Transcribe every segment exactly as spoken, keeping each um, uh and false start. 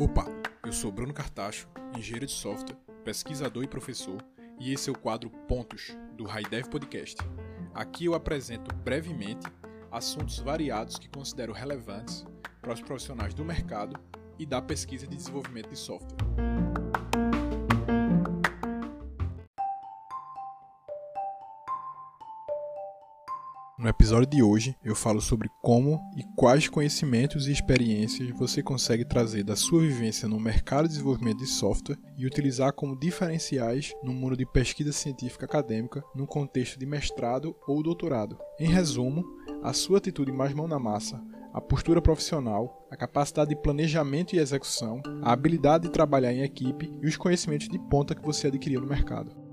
Opa, eu sou Bruno Cartaxo, engenheiro de software, pesquisador e professor, e esse é o quadro Pontos, do HiDev Podcast. Aqui eu apresento brevemente assuntos variados que considero relevantes para os profissionais do mercado e da pesquisa de desenvolvimento de software. No episódio de hoje, eu falo sobre como e quais conhecimentos e experiências você consegue trazer da sua vivência no mercado de desenvolvimento de software e utilizar como diferenciais no mundo de pesquisa científica acadêmica no contexto de mestrado ou doutorado. Em resumo, a sua atitude mais mão na massa, a postura profissional, a capacidade de planejamento e execução, a habilidade de trabalhar em equipe e os conhecimentos de ponta que você adquiriu no mercado.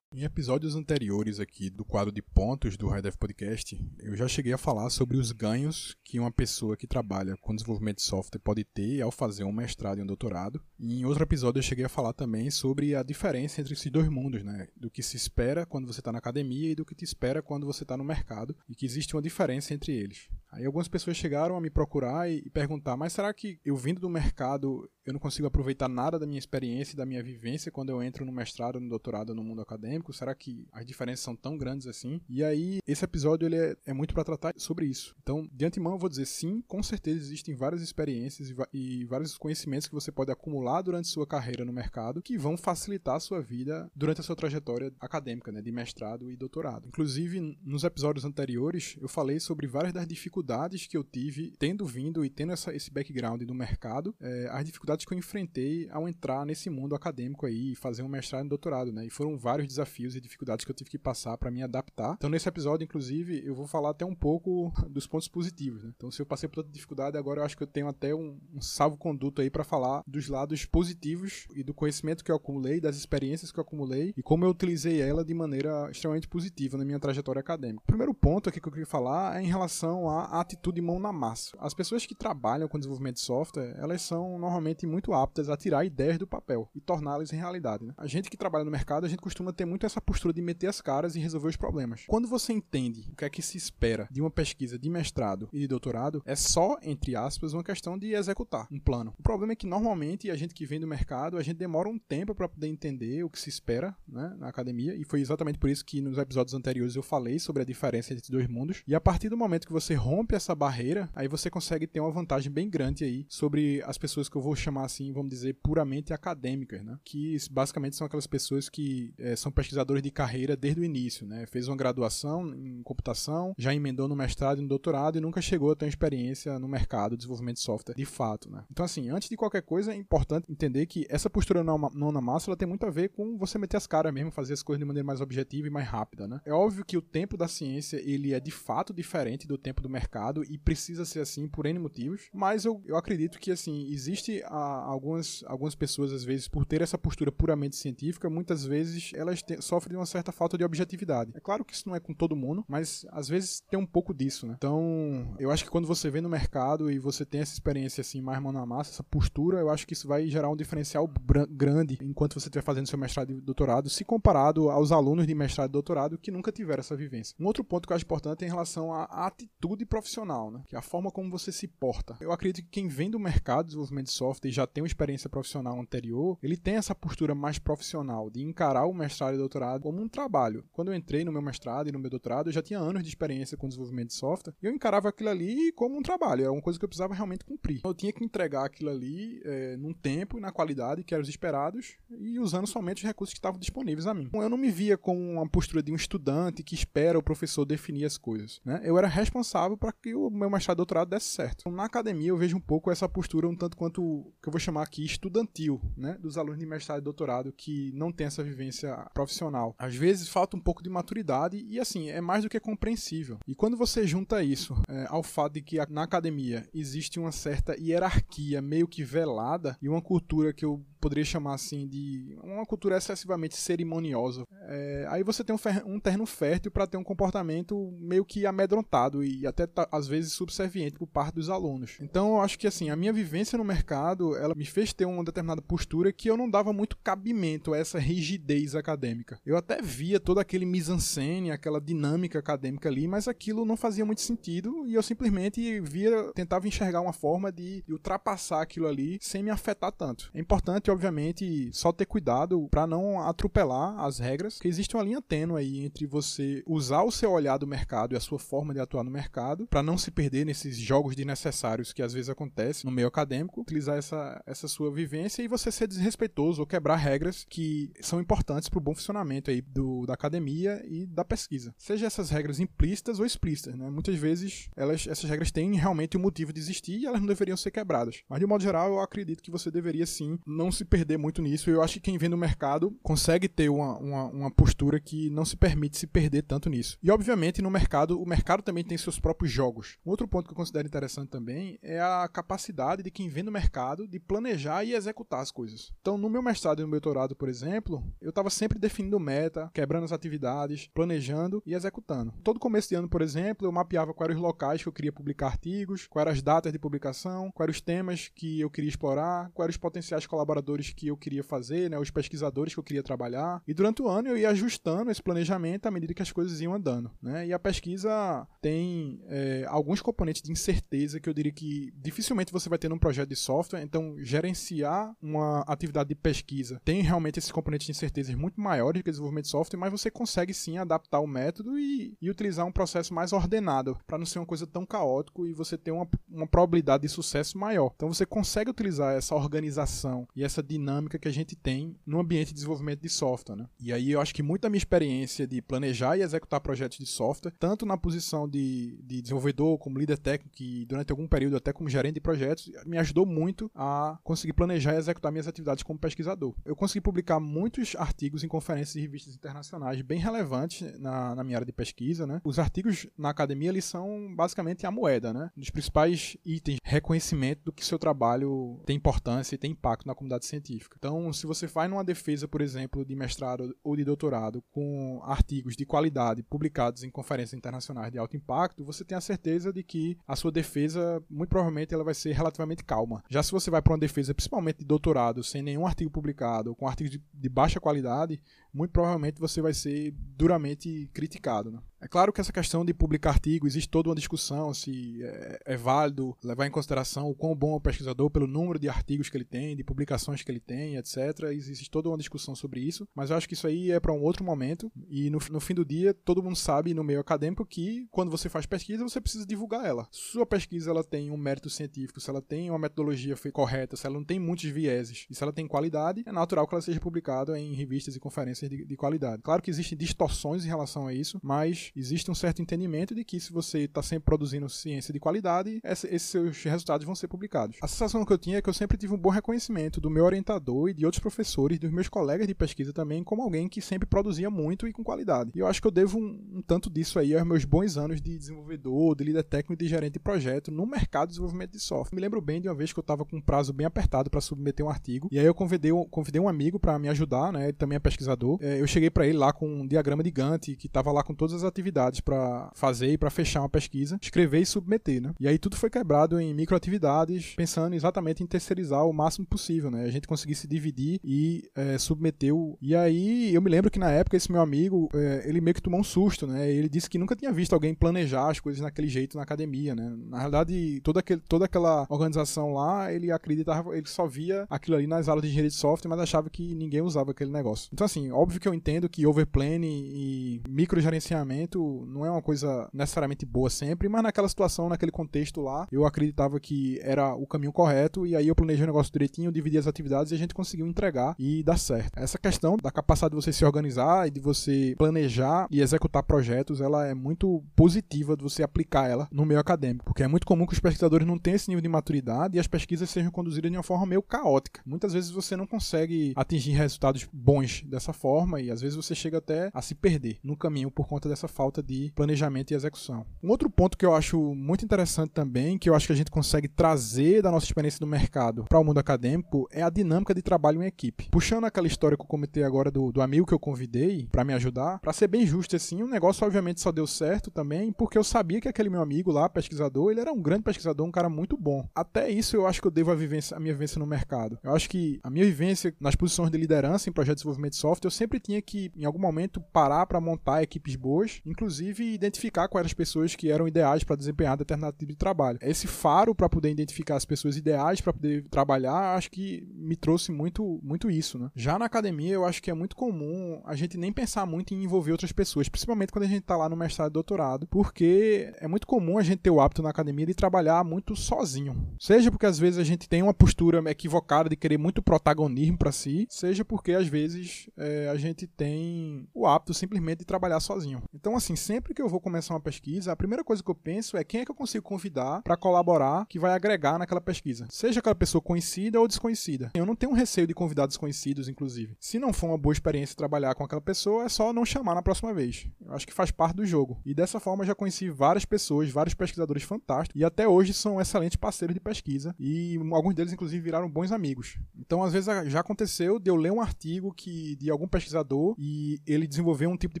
Em episódios anteriores aqui do quadro de pontos do HiDev Podcast, eu já cheguei a falar sobre os ganhos que uma pessoa que trabalha com desenvolvimento de software pode ter ao fazer um mestrado e um doutorado. E em outro episódio eu cheguei a falar também sobre a diferença entre esses dois mundos, né? Do que se espera quando você está na academia e do que te espera quando você está no mercado, e que existe uma diferença entre eles. Aí algumas pessoas chegaram a me procurar e perguntar, mas será que eu vindo do mercado eu não consigo aproveitar nada da minha experiência e da minha vivência quando eu entro no mestrado, no doutorado, no mundo acadêmico? Será que as diferenças são tão grandes assim? E aí esse episódio ele é, é muito para tratar sobre isso. Então, de antemão eu vou dizer sim, com certeza existem várias experiências e, e vários conhecimentos que você pode acumular durante sua carreira no mercado que vão facilitar a sua vida durante a sua trajetória acadêmica, né, de mestrado e doutorado. Inclusive, nos episódios anteriores eu falei sobre várias das dificuldades dificuldades que eu tive, tendo vindo e tendo essa, esse background do mercado, é, as dificuldades que eu enfrentei ao entrar nesse mundo acadêmico aí e fazer um mestrado e um doutorado, né? E foram vários desafios e dificuldades que eu tive que passar para me adaptar. Então, nesse episódio, inclusive, eu vou falar até um pouco dos pontos positivos, né? Então, se eu passei por tanta dificuldade, agora eu acho que eu tenho até um, um salvo-conduto aí para falar dos lados positivos e do conhecimento que eu acumulei, das experiências que eu acumulei e como eu utilizei ela de maneira extremamente positiva na minha trajetória acadêmica. O primeiro ponto aqui que eu queria falar é em relação a a atitude mão na massa. As pessoas que trabalham com desenvolvimento de software, elas são normalmente muito aptas a tirar ideias do papel e torná-las em realidade, né? A gente que trabalha no mercado, a gente costuma ter muito essa postura de meter as caras e resolver os problemas. Quando você entende o que é que se espera de uma pesquisa de mestrado e de doutorado, é só, entre aspas, uma questão de executar um plano. O problema é que normalmente a gente que vem do mercado, a gente demora um tempo para poder entender o que se espera, né, na academia, e foi exatamente por isso que nos episódios anteriores eu falei sobre a diferença entre os dois mundos, e a partir do momento que você rompe essa barreira, aí você consegue ter uma vantagem bem grande aí sobre as pessoas que eu vou chamar assim, vamos dizer, puramente acadêmicas, né? Que basicamente são aquelas pessoas que é, são pesquisadores de carreira desde o início, né? Fez uma graduação em computação, já emendou no mestrado e no doutorado e nunca chegou a ter uma experiência no mercado de desenvolvimento de software de fato, né? Então assim, antes de qualquer coisa, é importante entender que essa postura não na massa, ela tem muito a ver com você meter as caras mesmo, fazer as coisas de maneira mais objetiva e mais rápida, né? É óbvio que o tempo da ciência, ele é de fato diferente do tempo do mercado mercado e precisa ser assim por N motivos, mas eu, eu acredito que assim, existe a, algumas, algumas pessoas às vezes, por ter essa postura puramente científica, muitas vezes elas te, sofrem de uma certa falta de objetividade. É claro que isso não é com todo mundo, mas às vezes tem um pouco disso, né? Então, eu acho que quando você vem no mercado e você tem essa experiência assim, mais mão na massa, essa postura, eu acho que isso vai gerar um diferencial br- grande enquanto você estiver fazendo seu mestrado e doutorado, se comparado aos alunos de mestrado e doutorado que nunca tiveram essa vivência. Um outro ponto que eu acho importante é em relação à atitude profissional, né? Que é a forma como você se porta. Eu acredito que quem vem do mercado de desenvolvimento de software e já tem uma experiência profissional anterior, ele tem essa postura mais profissional de encarar o mestrado e o doutorado como um trabalho. Quando eu entrei no meu mestrado e no meu doutorado, eu já tinha anos de experiência com desenvolvimento de software e eu encarava aquilo ali como um trabalho, era uma coisa que eu precisava realmente cumprir. Eu tinha que entregar aquilo ali é, num tempo e na qualidade que eram os esperados e usando somente os recursos que estavam disponíveis a mim. Eu não me via com uma postura de um estudante que espera o professor definir as coisas, né? Eu era responsável para que o meu mestrado e doutorado desse certo. Na academia eu vejo um pouco essa postura um tanto quanto, que eu vou chamar aqui, estudantil, né? Dos alunos de mestrado e doutorado que não tem essa vivência profissional. Às vezes falta um pouco de maturidade e assim, é mais do que compreensível. E quando você junta isso é, ao fato de que na academia existe uma certa hierarquia meio que velada e uma cultura que eu poderia chamar assim de uma cultura excessivamente cerimoniosa. É, aí você tem um, fer- um terreno fértil para ter um comportamento meio que amedrontado e até tá, às vezes subserviente por parte dos alunos. Então eu acho que assim, a minha vivência no mercado, ela me fez ter uma determinada postura que eu não dava muito cabimento a essa rigidez acadêmica. Eu até via todo aquele mise-en-scène, aquela dinâmica acadêmica ali, mas aquilo não fazia muito sentido e eu simplesmente via, tentava enxergar uma forma de, de ultrapassar aquilo ali sem me afetar tanto. É importante, obviamente, só ter cuidado para não atropelar as regras, porque existe uma linha tênue aí entre você usar o seu olhar do mercado e a sua forma de atuar no mercado, para não se perder nesses jogos desnecessários que às vezes acontecem no meio acadêmico, utilizar essa, essa sua vivência e você ser desrespeitoso ou quebrar regras que são importantes para o bom funcionamento aí do, da academia e da pesquisa. Seja essas regras implícitas ou explícitas, né? Muitas vezes elas, essas regras têm realmente um motivo de existir e elas não deveriam ser quebradas. Mas de um modo geral, eu acredito que você deveria sim não se perder muito nisso. Eu acho que quem vem no mercado consegue ter uma, uma, uma postura que não se permite se perder tanto nisso. E obviamente no mercado, o mercado também tem seus próprios jogos. Um outro ponto que eu considero interessante também é a capacidade de quem vem no mercado de planejar e executar as coisas. Então no meu mestrado e no meu doutorado, por exemplo, eu estava sempre definindo meta, quebrando as atividades, planejando e executando. Todo começo de ano, por exemplo, eu mapeava quais eram os locais que eu queria publicar artigos, quais eram as datas de publicação, quais eram os temas que eu queria explorar, quais eram os potenciais colaboradores que eu queria fazer, né, os pesquisadores que eu queria trabalhar. E durante o ano eu ia ajustando esse planejamento à medida que as coisas iam andando, né? E a pesquisa tem é, alguns componentes de incerteza que eu diria que dificilmente você vai ter num projeto de software. Então gerenciar uma atividade de pesquisa tem realmente esses componentes de incertezas muito maiores que o desenvolvimento de software, mas você consegue sim adaptar o método e, e utilizar um processo mais ordenado para não ser uma coisa tão caótica e você ter uma, uma probabilidade de sucesso maior. Então você consegue utilizar essa organização e essa dinâmica que a gente tem no ambiente de desenvolvimento de software, né? E aí eu acho que muito da minha experiência de planejar e executar projetos de software, tanto na posição de, de desenvolvedor, como líder técnico e durante algum período até como gerente de projetos, me ajudou muito a conseguir planejar e executar minhas atividades como pesquisador. Eu consegui publicar muitos artigos em conferências e revistas internacionais bem relevantes na, na minha área de pesquisa, né? Os artigos na academia, eles são basicamente a moeda, né? Um dos principais itens de reconhecimento do que seu trabalho tem importância e tem impacto na comunidade científica. Então, se você faz numa defesa, por exemplo, de mestrado ou de doutorado com artigos de qualidade publicados em conferências internacionais de alto impacto, você tem a certeza de que a sua defesa, muito provavelmente, ela vai ser relativamente calma. Já se você vai para uma defesa, principalmente de doutorado, sem nenhum artigo publicado ou com artigos de, de baixa qualidade, muito provavelmente você vai ser duramente criticado, né? É claro que essa questão de publicar artigo, existe toda uma discussão se é, é válido levar em consideração o quão bom é o pesquisador pelo número de artigos que ele tem, de publicações que ele tem, etcétera. Existe toda uma discussão sobre isso, mas eu acho que isso aí é para um outro momento e no, no fim do dia todo mundo sabe no meio acadêmico que quando você faz pesquisa você precisa divulgar ela. Sua pesquisa ela tem um mérito científico, se ela tem uma metodologia correta, se ela não tem muitos vieses e se ela tem qualidade, é natural que ela seja publicada em revistas e conferências de, de qualidade. Claro que existem distorções em relação a isso, mas existe um certo entendimento de que se você está sempre produzindo ciência de qualidade, esses seus resultados vão ser publicados. A sensação que eu tinha é que eu sempre tive um bom reconhecimento do meu orientador e de outros professores, dos meus colegas de pesquisa também, como alguém que sempre produzia muito e com qualidade. E eu acho que eu devo um, um tanto disso aí aos meus bons anos de desenvolvedor, de líder técnico e de gerente de projeto no mercado de desenvolvimento de software. Me lembro bem de uma vez que eu estava com um prazo bem apertado para submeter um artigo, e aí eu convidei, convidei um amigo para me ajudar, né? Ele também é pesquisador. Eu cheguei para ele lá com um diagrama de Gantt, que estava lá com todas as atividades atividades para fazer e para fechar uma pesquisa, escrever e submeter, né? E aí tudo foi quebrado em microatividades, pensando exatamente em terceirizar o máximo possível, né? A gente conseguir se dividir e é, submeter o... E aí eu me lembro que na época esse meu amigo, é, ele meio que tomou um susto, né? Ele disse que nunca tinha visto alguém planejar as coisas naquele jeito na academia, né? Na realidade, toda, aquele, toda aquela organização lá, ele acreditava, ele só via aquilo ali nas aulas de engenharia de software, mas achava que ninguém usava aquele negócio. Então assim, óbvio que eu entendo que overplanning e microgerenciamento não é uma coisa necessariamente boa sempre, mas naquela situação, naquele contexto lá, eu acreditava que era o caminho correto e aí eu planejei o negócio direitinho, dividi as atividades e a gente conseguiu entregar e dar certo. Essa questão da capacidade de você se organizar e de você planejar e executar projetos, ela é muito positiva de você aplicar ela no meio acadêmico, porque é muito comum que os pesquisadores não tenham esse nível de maturidade e as pesquisas sejam conduzidas de uma forma meio caótica. Muitas vezes você não consegue atingir resultados bons dessa forma e às vezes você chega até a se perder no caminho por conta dessa forma. falta de planejamento e execução. Um outro ponto que eu acho muito interessante também, que eu acho que a gente consegue trazer da nossa experiência do mercado para o mundo acadêmico, é a dinâmica de trabalho em equipe. Puxando aquela história que eu comentei agora do, do amigo que eu convidei para me ajudar, para ser bem justo assim, o negócio obviamente só deu certo também porque eu sabia que aquele meu amigo lá, pesquisador, ele era um grande pesquisador, um cara muito bom. Até isso eu acho que eu devo a, vivência, a minha vivência no mercado. Eu acho que a minha vivência nas posições de liderança em projetos de desenvolvimento de software, eu sempre tinha que, em algum momento, parar para montar equipes boas, inclusive identificar quais eram as pessoas que eram ideais para desempenhar determinado tipo de trabalho. Esse faro para poder identificar as pessoas ideais para poder trabalhar, acho que me trouxe muito, muito isso, né? Já na academia, eu acho que é muito comum a gente nem pensar muito em envolver outras pessoas, principalmente quando a gente está lá no mestrado e doutorado, porque é muito comum a gente ter o hábito na academia de trabalhar muito sozinho. Seja porque às vezes a gente tem uma postura equivocada de querer muito protagonismo para si, seja porque às vezes é, a gente tem o hábito simplesmente de trabalhar sozinho. Então assim, sempre que eu vou começar uma pesquisa, a primeira coisa que eu penso é quem é que eu consigo convidar para colaborar, que vai agregar naquela pesquisa. Seja aquela pessoa conhecida ou desconhecida. Eu não tenho receio de convidar desconhecidos, inclusive. Se não for uma boa experiência trabalhar com aquela pessoa, é só não chamar na próxima vez. Eu acho que faz parte do jogo. E dessa forma eu já conheci várias pessoas, vários pesquisadores fantásticos, e até hoje são excelentes parceiros de pesquisa, e alguns deles inclusive viraram bons amigos. Então às vezes já aconteceu de eu ler um artigo que, de algum pesquisador, e ele desenvolveu um tipo de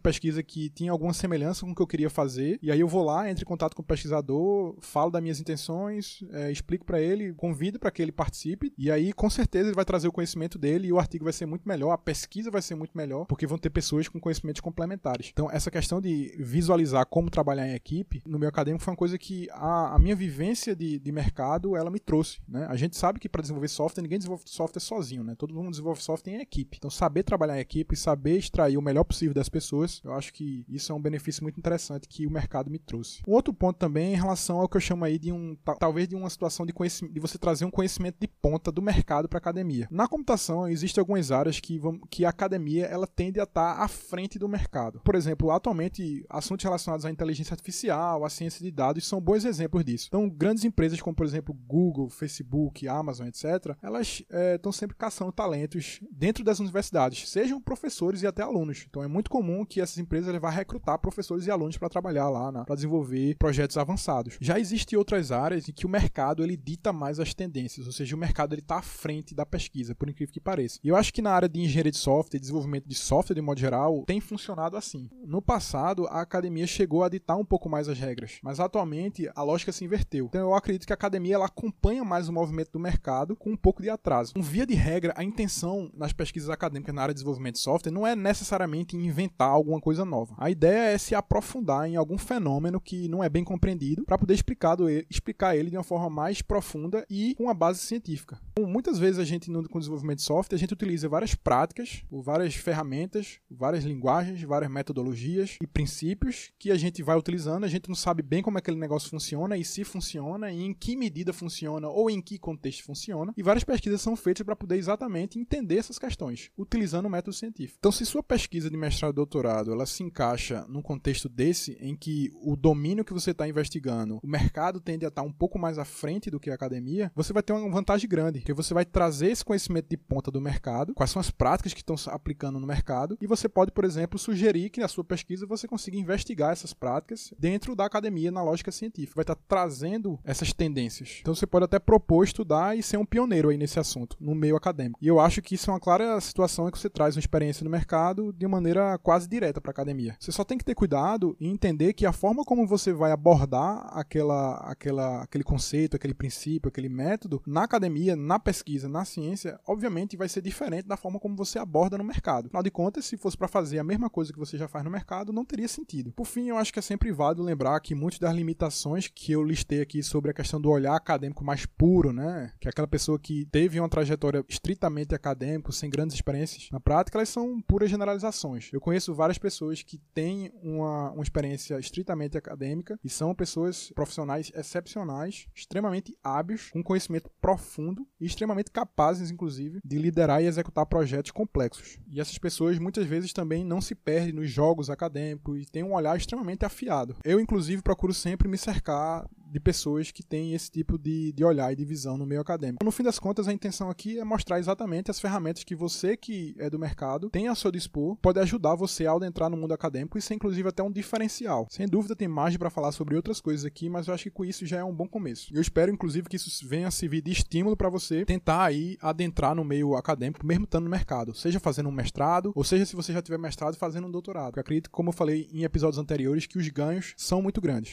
pesquisa que tinha alguma semelhança com o que eu queria fazer, e aí eu vou lá, entro em contato com o pesquisador, falo das minhas intenções, é, explico pra ele, convido pra que ele participe, e aí com certeza ele vai trazer o conhecimento dele e o artigo vai ser muito melhor, a pesquisa vai ser muito melhor, porque vão ter pessoas com conhecimentos complementares. Então essa questão de visualizar como trabalhar em equipe, no meu acadêmico foi uma coisa que a, a minha vivência de, de mercado, ela me trouxe, né? A gente sabe que pra desenvolver software, ninguém desenvolve software sozinho, né? Todo mundo desenvolve software em equipe. Então saber trabalhar em equipe, saber extrair o melhor possível das pessoas, eu acho que isso é um benefício muito interessante que o mercado me trouxe. Um outro ponto também em relação ao que eu chamo aí de um, talvez de uma situação de, conhecimento, de você trazer um conhecimento de ponta do mercado para a academia. Na computação, existem algumas áreas que, vão, que a academia ela tende a estar à frente do mercado. Por exemplo, atualmente, assuntos relacionados à inteligência artificial, à ciência de dados, são bons exemplos disso. Então, grandes empresas como, por exemplo, Google, Facebook, Amazon, etcétera, elas estão é, sempre caçando talentos dentro das universidades, sejam professores e até alunos. Então, é muito comum que essas empresas vão recrutar professores e alunos para trabalhar lá, né, para desenvolver projetos avançados. Já existem outras áreas em que o mercado ele dita mais as tendências, ou seja, o mercado está à frente da pesquisa, por incrível que pareça. E eu acho que na área de engenharia de software e desenvolvimento de software, de modo geral, tem funcionado assim. No passado, a academia chegou a ditar um pouco mais as regras, mas atualmente a lógica se inverteu. Então eu acredito que a academia ela acompanha mais o movimento do mercado com um pouco de atraso. Um via de regra, a intenção nas pesquisas acadêmicas na área de desenvolvimento de software não é necessariamente inventar alguma coisa nova. A ideia é se aprofundar em algum fenômeno que não é bem compreendido para poder explicar ele de uma forma mais profunda e com uma base científica. Então, muitas vezes a gente, no desenvolvimento de software, a gente utiliza várias práticas, várias ferramentas, várias linguagens, várias metodologias e princípios que a gente vai utilizando, a gente não sabe bem como aquele negócio funciona e se funciona e em que medida funciona ou em que contexto funciona, e várias pesquisas são feitas para poder exatamente entender essas questões, utilizando o método científico. Então, se sua pesquisa de mestrado e doutorado, ela se encaixa num contexto desse, em que o domínio que você está investigando, o mercado tende a estar um pouco mais à frente do que a academia, você vai ter uma vantagem grande, porque você vai trazer esse conhecimento de ponta do mercado, quais são as práticas que estão aplicando no mercado, e você pode, por exemplo, sugerir que na sua pesquisa você consiga investigar essas práticas dentro da academia, na lógica científica. Vai estar trazendo essas tendências. Então você pode até propor estudar e ser um pioneiro aí nesse assunto, no meio acadêmico. E eu acho que isso é uma clara situação em que você traz uma experiência no mercado de maneira quase direta para a academia. Você só tem que ter cuidado e entender que a forma como você vai abordar aquela, aquela, aquele conceito, aquele princípio, aquele método, na academia, na pesquisa, na ciência, obviamente vai ser diferente da forma como você aborda no mercado. Afinal de contas, se fosse para fazer a mesma coisa que você já faz no mercado, não teria sentido. Por fim, eu acho que é sempre válido lembrar que muitas das limitações que eu listei aqui sobre a questão do olhar acadêmico mais puro, né, que é aquela pessoa que teve uma trajetória estritamente acadêmica, sem grandes experiências na prática, elas são puras generalizações. Eu conheço várias pessoas que têm uma, uma experiência estritamente acadêmica e são pessoas profissionais excepcionais, extremamente hábeis, com conhecimento profundo e extremamente capazes, inclusive, de liderar e executar projetos complexos. E essas pessoas, muitas vezes, também não se perdem nos jogos acadêmicos e têm um olhar extremamente afiado. Eu, inclusive, procuro sempre me cercar de pessoas que têm esse tipo de, de olhar e de visão no meio acadêmico. No fim das contas, a intenção aqui é mostrar exatamente as ferramentas que você, que é do mercado, tem ao seu dispor, pode ajudar você a adentrar no mundo acadêmico e ser, inclusive, até um diferencial. Sem dúvida, tem margem para falar sobre outras coisas aqui, mas eu acho que com isso já é um bom começo. Eu espero, inclusive, que isso venha a servir de estímulo para você tentar aí adentrar no meio acadêmico, mesmo estando no mercado, seja fazendo um mestrado, ou seja, se você já tiver mestrado, fazendo um doutorado. Eu acredito, como eu falei em episódios anteriores, que os ganhos são muito grandes.